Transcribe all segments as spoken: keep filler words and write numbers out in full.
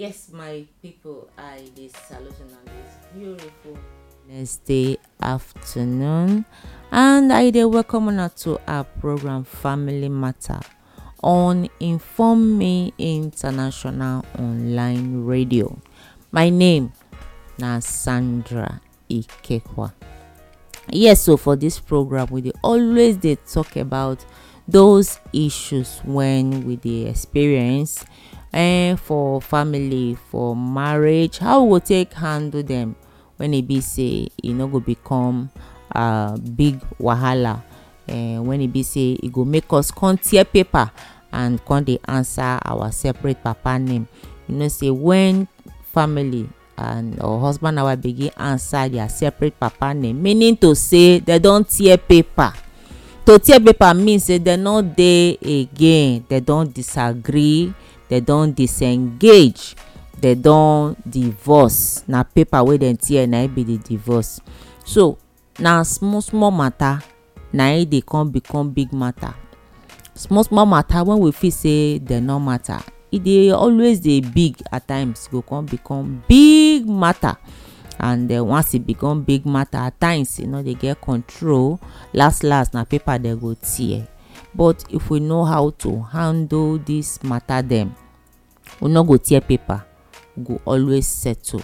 Yes, my people, I this solution on this beautiful Wednesday afternoon, and I dey welcome una to our program Family Matter on Inform Me International Online Radio. My name na Sandra Ikekwa. Yes, so for this program we dey always dey talk about those issues when we dey experience and for family, for marriage, how we take handle them when it be say e no go become a uh, big wahala, and uh, when it be say e go make us come tear paper and come dey answer our separate papa name. You know say when family and or husband and wife begin answer their separate papa name, meaning to say they don tear paper. To tear paper means say they no dey again, they don disagree, they don disengage, they don divorce. Na paper wey dem tear na be the divorce. So na small small matter na e dey come become big matter. Small small matter when we feel say they no matter, e dey always dey big at times, go come become big matter. And uh, once it become big matter, at times you know they get control. Last last na paper they go tear. But if we know how to handle this matter, then we no go tear paper, we go always settle.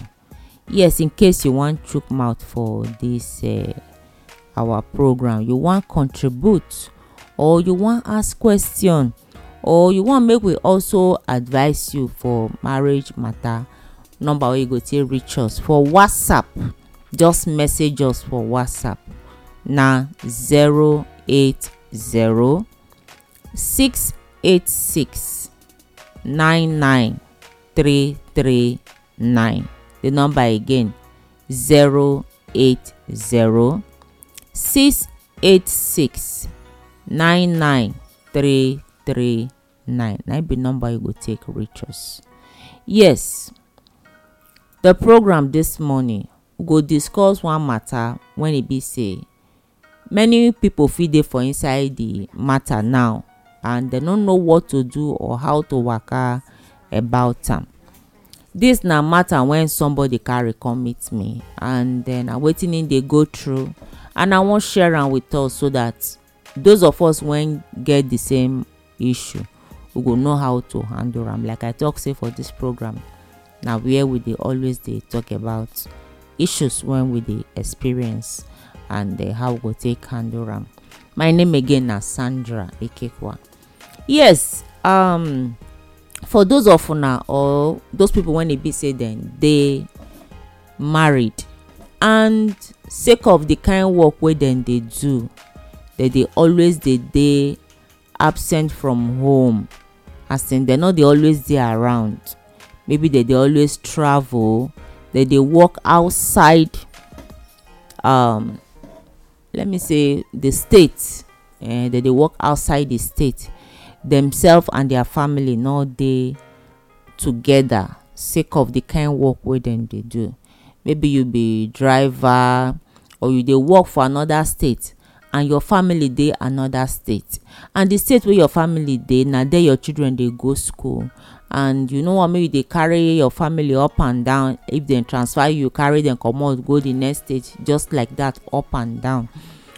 Yes, in case you want chook mouth for this uh, our program, you want contribute, or you want ask question, or you want make we also advise you for marriage matter, number wey you go take reach us for WhatsApp, just message us for WhatsApp na zero eight zero six eight six nine nine three three nine. The number again zero eight zero six eight six nine nine three three nine. That be number you go take reach us. Yes, the program this morning we go discuss one matter when it be say many people fit dey for inside the matter now, and they don't know what to do or how to waka about them. This na matter when somebody carry come meet me, and then I'm waiting in they go through, and I want share am with us so that those of us when get the same issue, we go know how to handle am. Like I talk say for this program, now where we dey always dey talk about issues when we dey experience and uh, how we go take handle am. My name again na Sandra Ikekwa. Yes, um, for those of una or those people when they be say then they married, and sake of the kind work wey then they do, that they always they they absent from home, as in they no they always they around. Maybe they they always travel, that they work outside. Um. Let me say the state uh, that they work outside the state, themselves and their family no dey together sake of the kind work wey dem dey do. Maybe you be driver, or you dey work for another state and your family dey another state, and the state where your family dey na there your children dey go school. And you know what, maybe they carry your family up and down. If they transfer you, carry them comot go the next stage, just like that, up and down.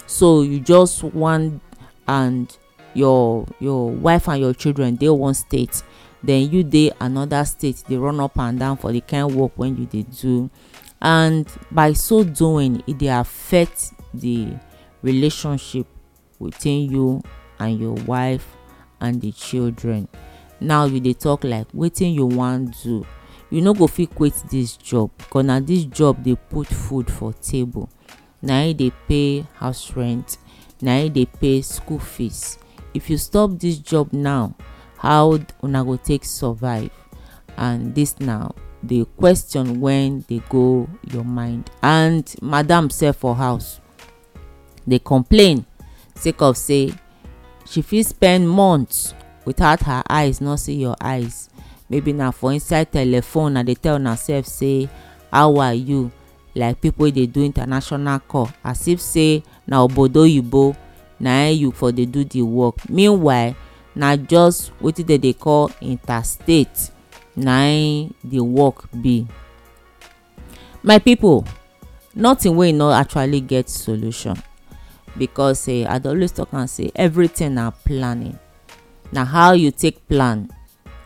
So you just want, and your your wife and your children they one state, then you they another state. They run up and down for the kind of work when you they do, and by so doing it they affect the relationship within you and your wife and the children. Now you dey talk like wetin you wan do, you no go fit quit this job, because na this job dey put food for table, na e dey pay house rent, na e dey pay school fees. If you stop this job now, how una go take survive? And this now the question when dey go your mind. And madam sef for house dey complain sake of say she fit spend months without her eyes not see your eyes. Maybe now for inside telephone and they tell herself say how are you, like people they do international call as if say now obodo yibo na you for they do the work. Meanwhile, not just what they call interstate nine the work be. My people, nothing wey no actually get solution, because eh, I always talk and say everything na planning. Na how you take plan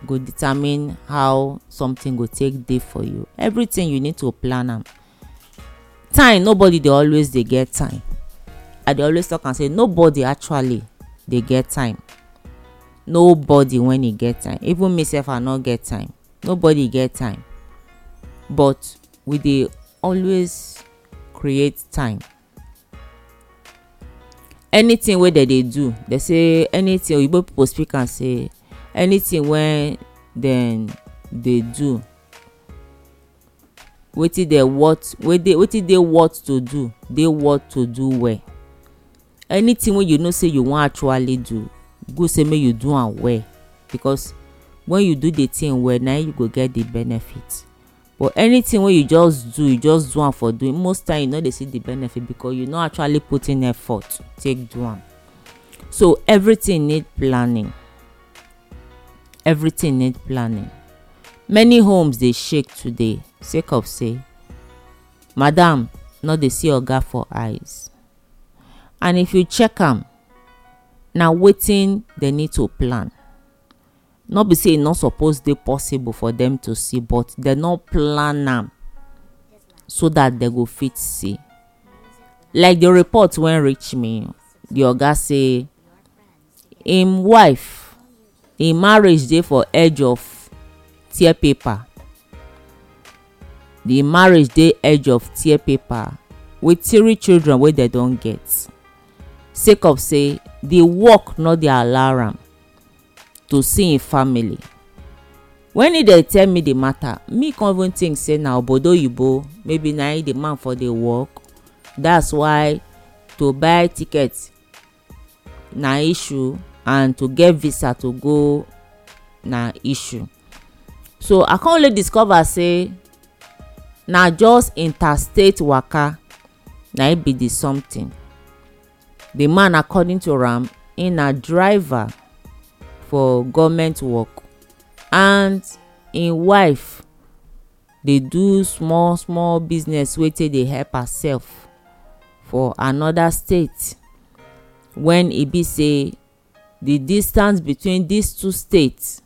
go determine how something go take day for you. Everything you need to plan am. Time, nobody dey always dey get time. I dey always talk and say nobody actually dey get time. Nobody when e get time, even myself I no get time. Nobody get time, but we dey always create time. Anything wey dem dey do, they say anything Oyibo people speak and say anything wey dem dey do, wetin dey what wetin dey what to do, dey what to do well. Anything wey you know say you wan actually do, go say make you do am well, because when you do the thing well, na you go get the benefit. But anything wey you just do you just do am for doing, most time you no dey see the benefit because you no actually put in effort take do am. So everything need planning. Everything need planning. Many homes dey shake today sake of say madam no dey see oga for eyes. And if you check am, na wetin they need to plan. Not be say e no suppose dey possible for them to see, but they no plan am so that they go fit see. Like the report when reach me, the oga say him wife, him marriage dey for edge of tear paper. The marriage dey edge of tear paper with three children wey they don get. Sake of say the work no dey allow am to see in family. When e dey tell me the matter, me can't even think say na obodo oyibo maybe na the man for the work. That's why to buy tickets na issue, and to get visa to go na issue. So I can't only discover say na just interstate waka na it be the something. The man, according to Ram, in a driver for government work, and in wife they do small small business wey take dey help herself for another state. When e be say the distance between these two states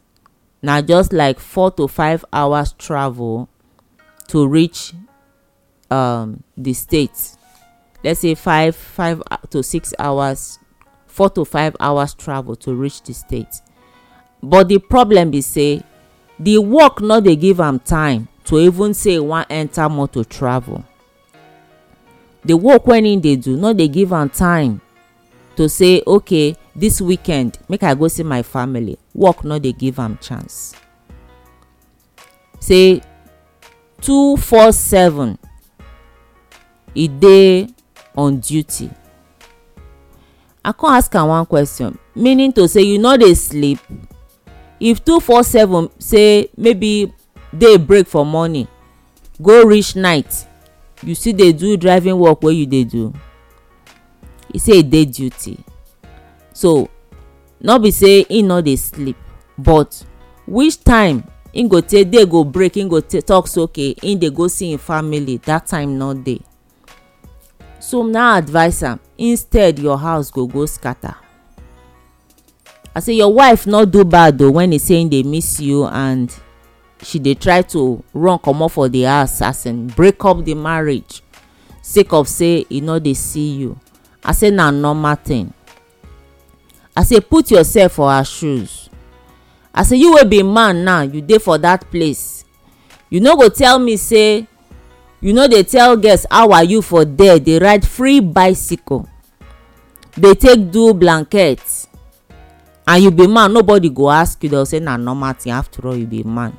na just like four to five hours travel to reach um, the state. Let's say five five to six hours four to five hours travel to reach the state. But the problem be say the work no dey give am time to even say wan enter motor travel. The work when him dey do no dey give am time to say okay, this weekend make I go see my family. Work no dey give am chance. Say two four seven e dey on duty. I can't ask am one question, meaning to say you no dey sleep. If two four seven say maybe dey break for morning go reach night, you still dey do driving work wey you dey do. E say e dey duty. So no be say e no dey sleep, but which time e go take dey go break, e go take talk so okay e dey go see him family, that time no dey. So now advise am, instead your house go go scatter. I say your wife no do bad though when e say e dey miss you and she dey try to run comot for the house as in break up the marriage sake of say e no dey see you. I say na normal thing. I say put yourself for her shoes. I say you wey be man now, you dey for that place, you no go tell me say you know they tell girls how are you for there. They ride free bicycle, they take do blankets, and you be man, nobody go ask you. They'll say na normal thing, after all you be man.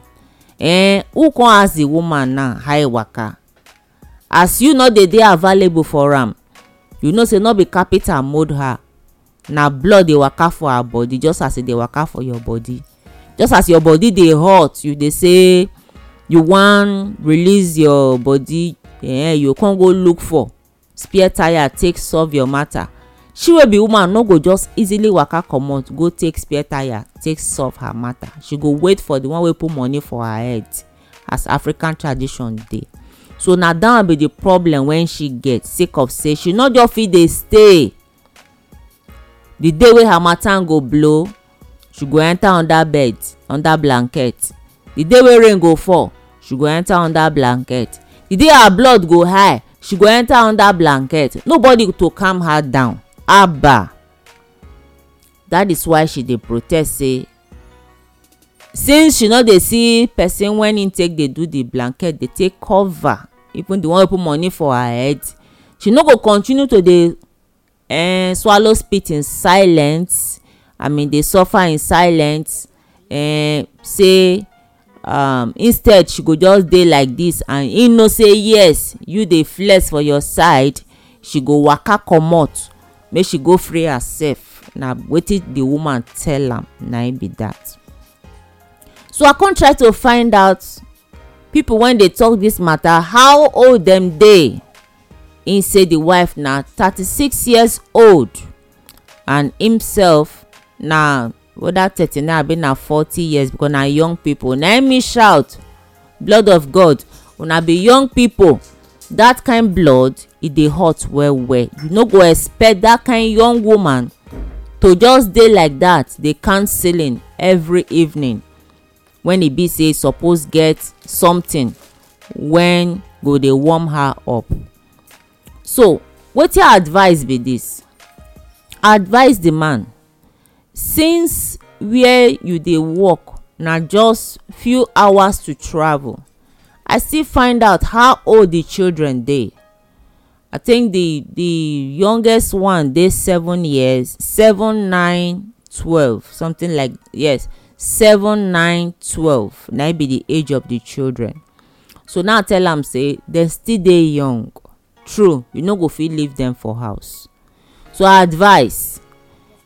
Eh, who can ask the woman now high waka as you know they they available for am? You know say no be capital mode her, na blood they waka for her body, just as they waka for your body. Just as your body they hurt you, they say you wan release your body. Yeah, you can't go look for spare tire take solve your matter. she will be woman no go just easily waka comot go take spare tire take solve her matter. She go wait for the one wey put money for her head, as African tradition dey. So na that one be the problem when she get, sake of say she no just fit dey stay. The day wey her harmattan go blow, she go enter under bed, under blanket. The day wey rain go fall, she go enter under blanket. The day her blood go high, she go enter under blanket. Nobody to calm her down. Abba. That is why she dey protest, say since she no dey see person when im take dey do the blanket, dey take cover, even the one wey put money for her head, she no go continue to dey uh, swallow spit in silence. I mean, dey suffer in silence. Uh, say um instead she go just dey like this, and im know say yes, you dey flex for your side. She go waka comot, make she go free herself. Na wetin the woman tell am na im be that. So I come try to find out people when they talk this matter, how old them they? He say the wife now thirty-six years old, and himself now whether thirty-nine been now forty years, because now young people. Now me shout, blood of God! When I be young people, that kind blood it dey hot well well. You no go expect that kind young woman to just dey like that. They canceling every evening. When e be say suppose get something when go dey warm her up. So wetin her advice be this? Advise the man, since where you dey work na just few hours to travel, I still find out how old the children dey. I think the the youngest one dey seven years, seven, nine, twelve, something like, yes, seven, nine, twelve. Now be the age of the children. So now I tell them, say they still dey young. True, you no go fit leave them for house. So I advise,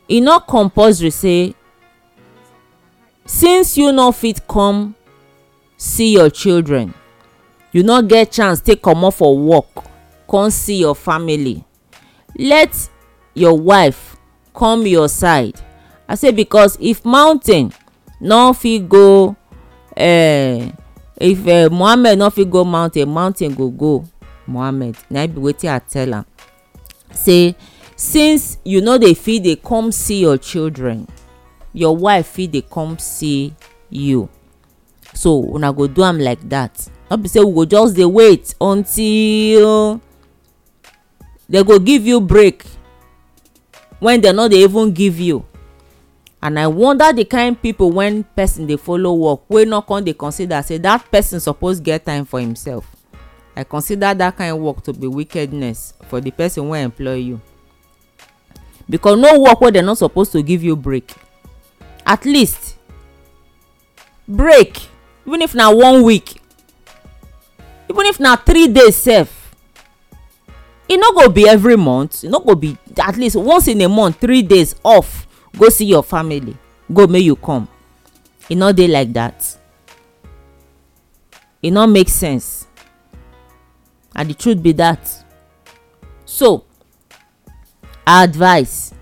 e not compulsory say since you no fit come see your children, you no get chance take come off for work, come see your family, let your wife come your side. I say, because if mountain no fit go, eh, if eh, Mohammed no fit go mountain, mountain go go Mohammed. Na be wetin I tell am. Say since you know they fit dey come see your children, your wife fit dey come see you. So una go do am like that. Not be say we go just dey wait until they go give you break when they no dey even give you. And I wonder the kind people when person they follow work, wey no come they consider say that person suppose get time for himself. I consider that kind of work to be wickedness for the person wey employ you, because no work where they're not supposed to give you break. At least break, even if not one week, even if not three days self. It no go be every month. It no go be at least once in a month, three days off. Go see your family. Go make you come. It no dey like that. It no make sense. And the truth be that. So, I advise,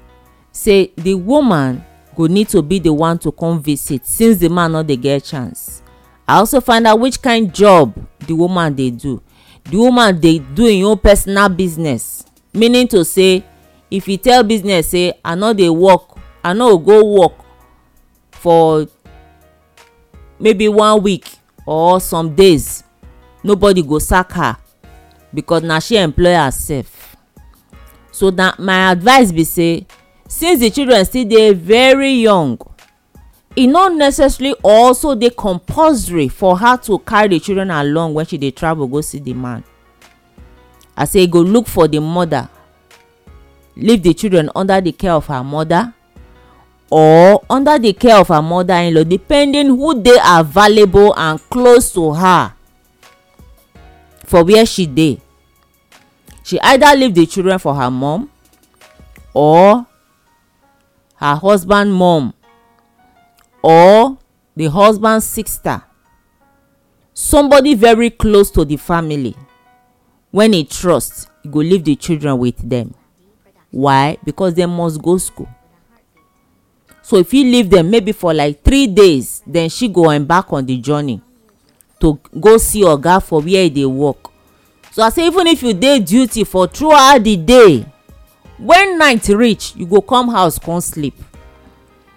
say the woman go need to be the one to come visit, since the man no dey get chance. I also find out which kind job the woman dey do. The woman dey do im own personal business. Meaning to say, if you tell business say I no dey work, I no go work for maybe one week or some days, nobody go sack her, because na she employ herself. So that my advice be say, since the children still dey very young, e not necessarily also dey compulsory for her to carry the children along when she dey travel go see the man. I say go look for the mother, leave the children under the care of her mother, or under the care of her mother-in-law, depending who they are available and close to her for where she dey. She either leave the children for her mom or her husband mom or the husband's sister, somebody very close to the family. When he trusts, he go leave the children with them. Why? Because they must go school. So if you leave them maybe for like three days, then she go embark on the journey to go see oga for where they work. So I say, even if you dey duty for throughout the day, when night reach, you go come house, come sleep.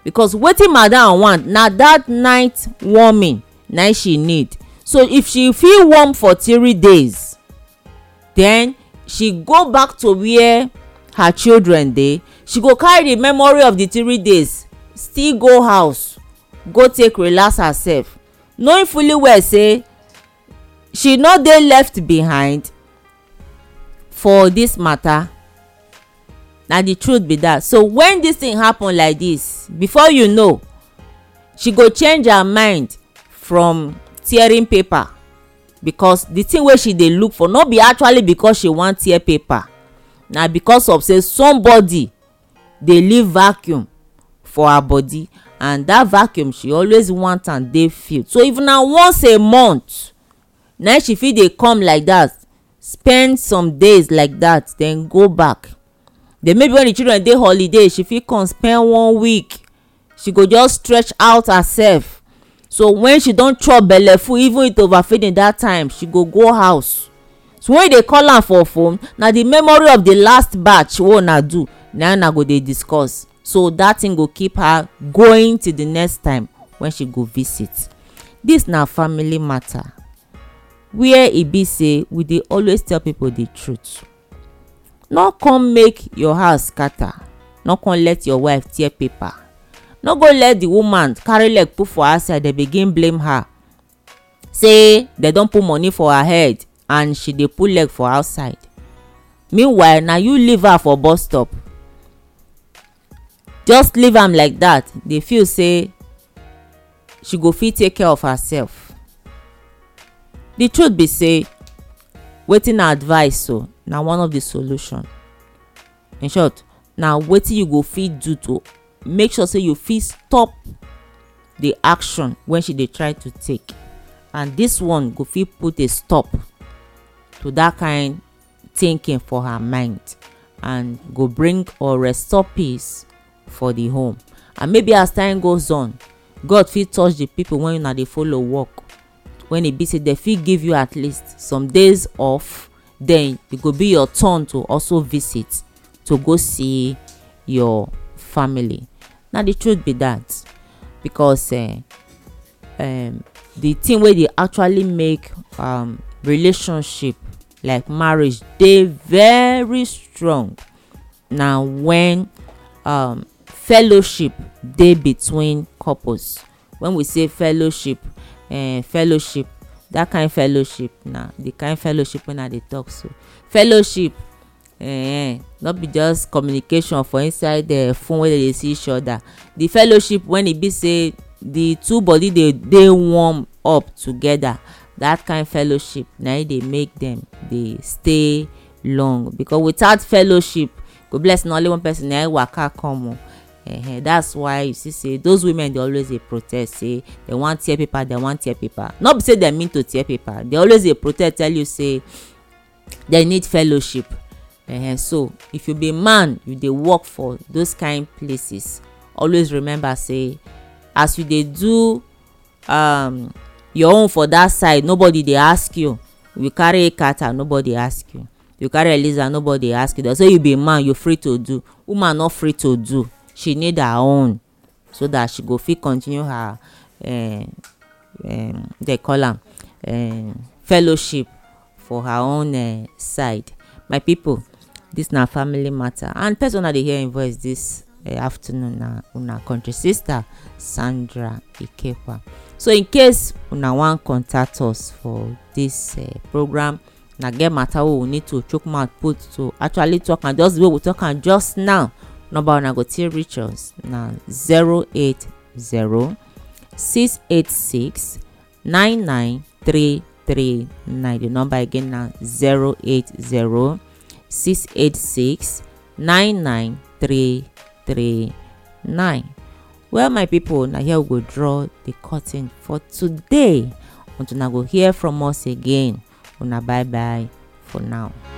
Because wetin madam want na that night warming na she need. So if she feel warm for three days, then she go back to where her children dey. She go carry the memory of the three days, still go house, go take relax herself, knowing fully well say she no dey left behind for this matter. Na the truth be that. So when this thing happen like this, before you know, she go change her mind from tearing paper, because the thing wey she dey look for no be actually because she wan tear paper, na because of say somebody dey leave vacuum for her body, and that vacuum she always want and dey feel. So even na once a month na she fit dey come like that, spend some days like that, then go back. Then maybe when the children dey holiday, she fit come spend one week. She go just stretch out herself. So when she don chop belleful, even with overfeeding that time, she go go house. So when they call am for phone, na the memory of the last batch wey una do na una go dey discuss. So that thing go keep her going till the next time when she go visit. This na family matter where e be say we dey always tell people the truth. No come make your house scatter. No come let your wife tear paper. No go let the woman carry leg put for outside. They begin blame her, say they don put money for her head and she dey put leg for outside. Meanwhile, na you leave her for bus stop, just leave am like that. They feel say she go fit take care of herself. The truth be say wetin I advise so na one of the solution. In short, na wetin you go fit do to make sure say you fit stop the action when she dey try to take, and this one go fit put a stop to that kind thinking for her mind and go bring or restore peace for the home. And maybe as time goes on, God fit touch the people when una dey follow work, when e be say they fit give you at least some days off, then it go be your turn to also visit, to go see your family. Now the truth be that, because uh, um, the thing where they actually make um, relationship like marriage they very strong now when um, fellowship they between couples. When we say fellowship, uh, fellowship, that kind of fellowship now, nah, the kind of fellowship when I they talk so fellowship. Eh, not be just communication for inside the phone where they see each other. The fellowship when it be say the two body they they warm up together, that kind of fellowship now they make them they stay long. Because without fellowship, God bless not only one person now waka come. Eh, that's why you see say those women they always they protest, say they want tear paper, they want tear paper. Not say they mean to tear paper, they always they protest, tell you say they need fellowship. Uh-huh. So if you be man, you dey work for those kind places, always remember say as you dey do um your own for that side, nobody dey ask you. You carry a cat and nobody ask you. You carry a lizard, nobody ask you. So you be man, you free to do. Woman not free to do. She need her own so that she go fit continue her uh, um they call am uh, fellowship for her own uh, side. My people, this na family matter, and person dey hear in voice this uh, afternoon na una country sister Sandra Ikekwa. So in case una wan contact us for this uh, program, na get matter we need to chook mouth put to actually talk, and just the way we talk and just now, number una go till reach us na zero eight zero six eight six nine nine three. three nine. The number again now zero eight zero six eight six nine nine three three nine. Well, my people, now here we go draw the curtain for today. Until now, go hear from us again. Una bye bye for now.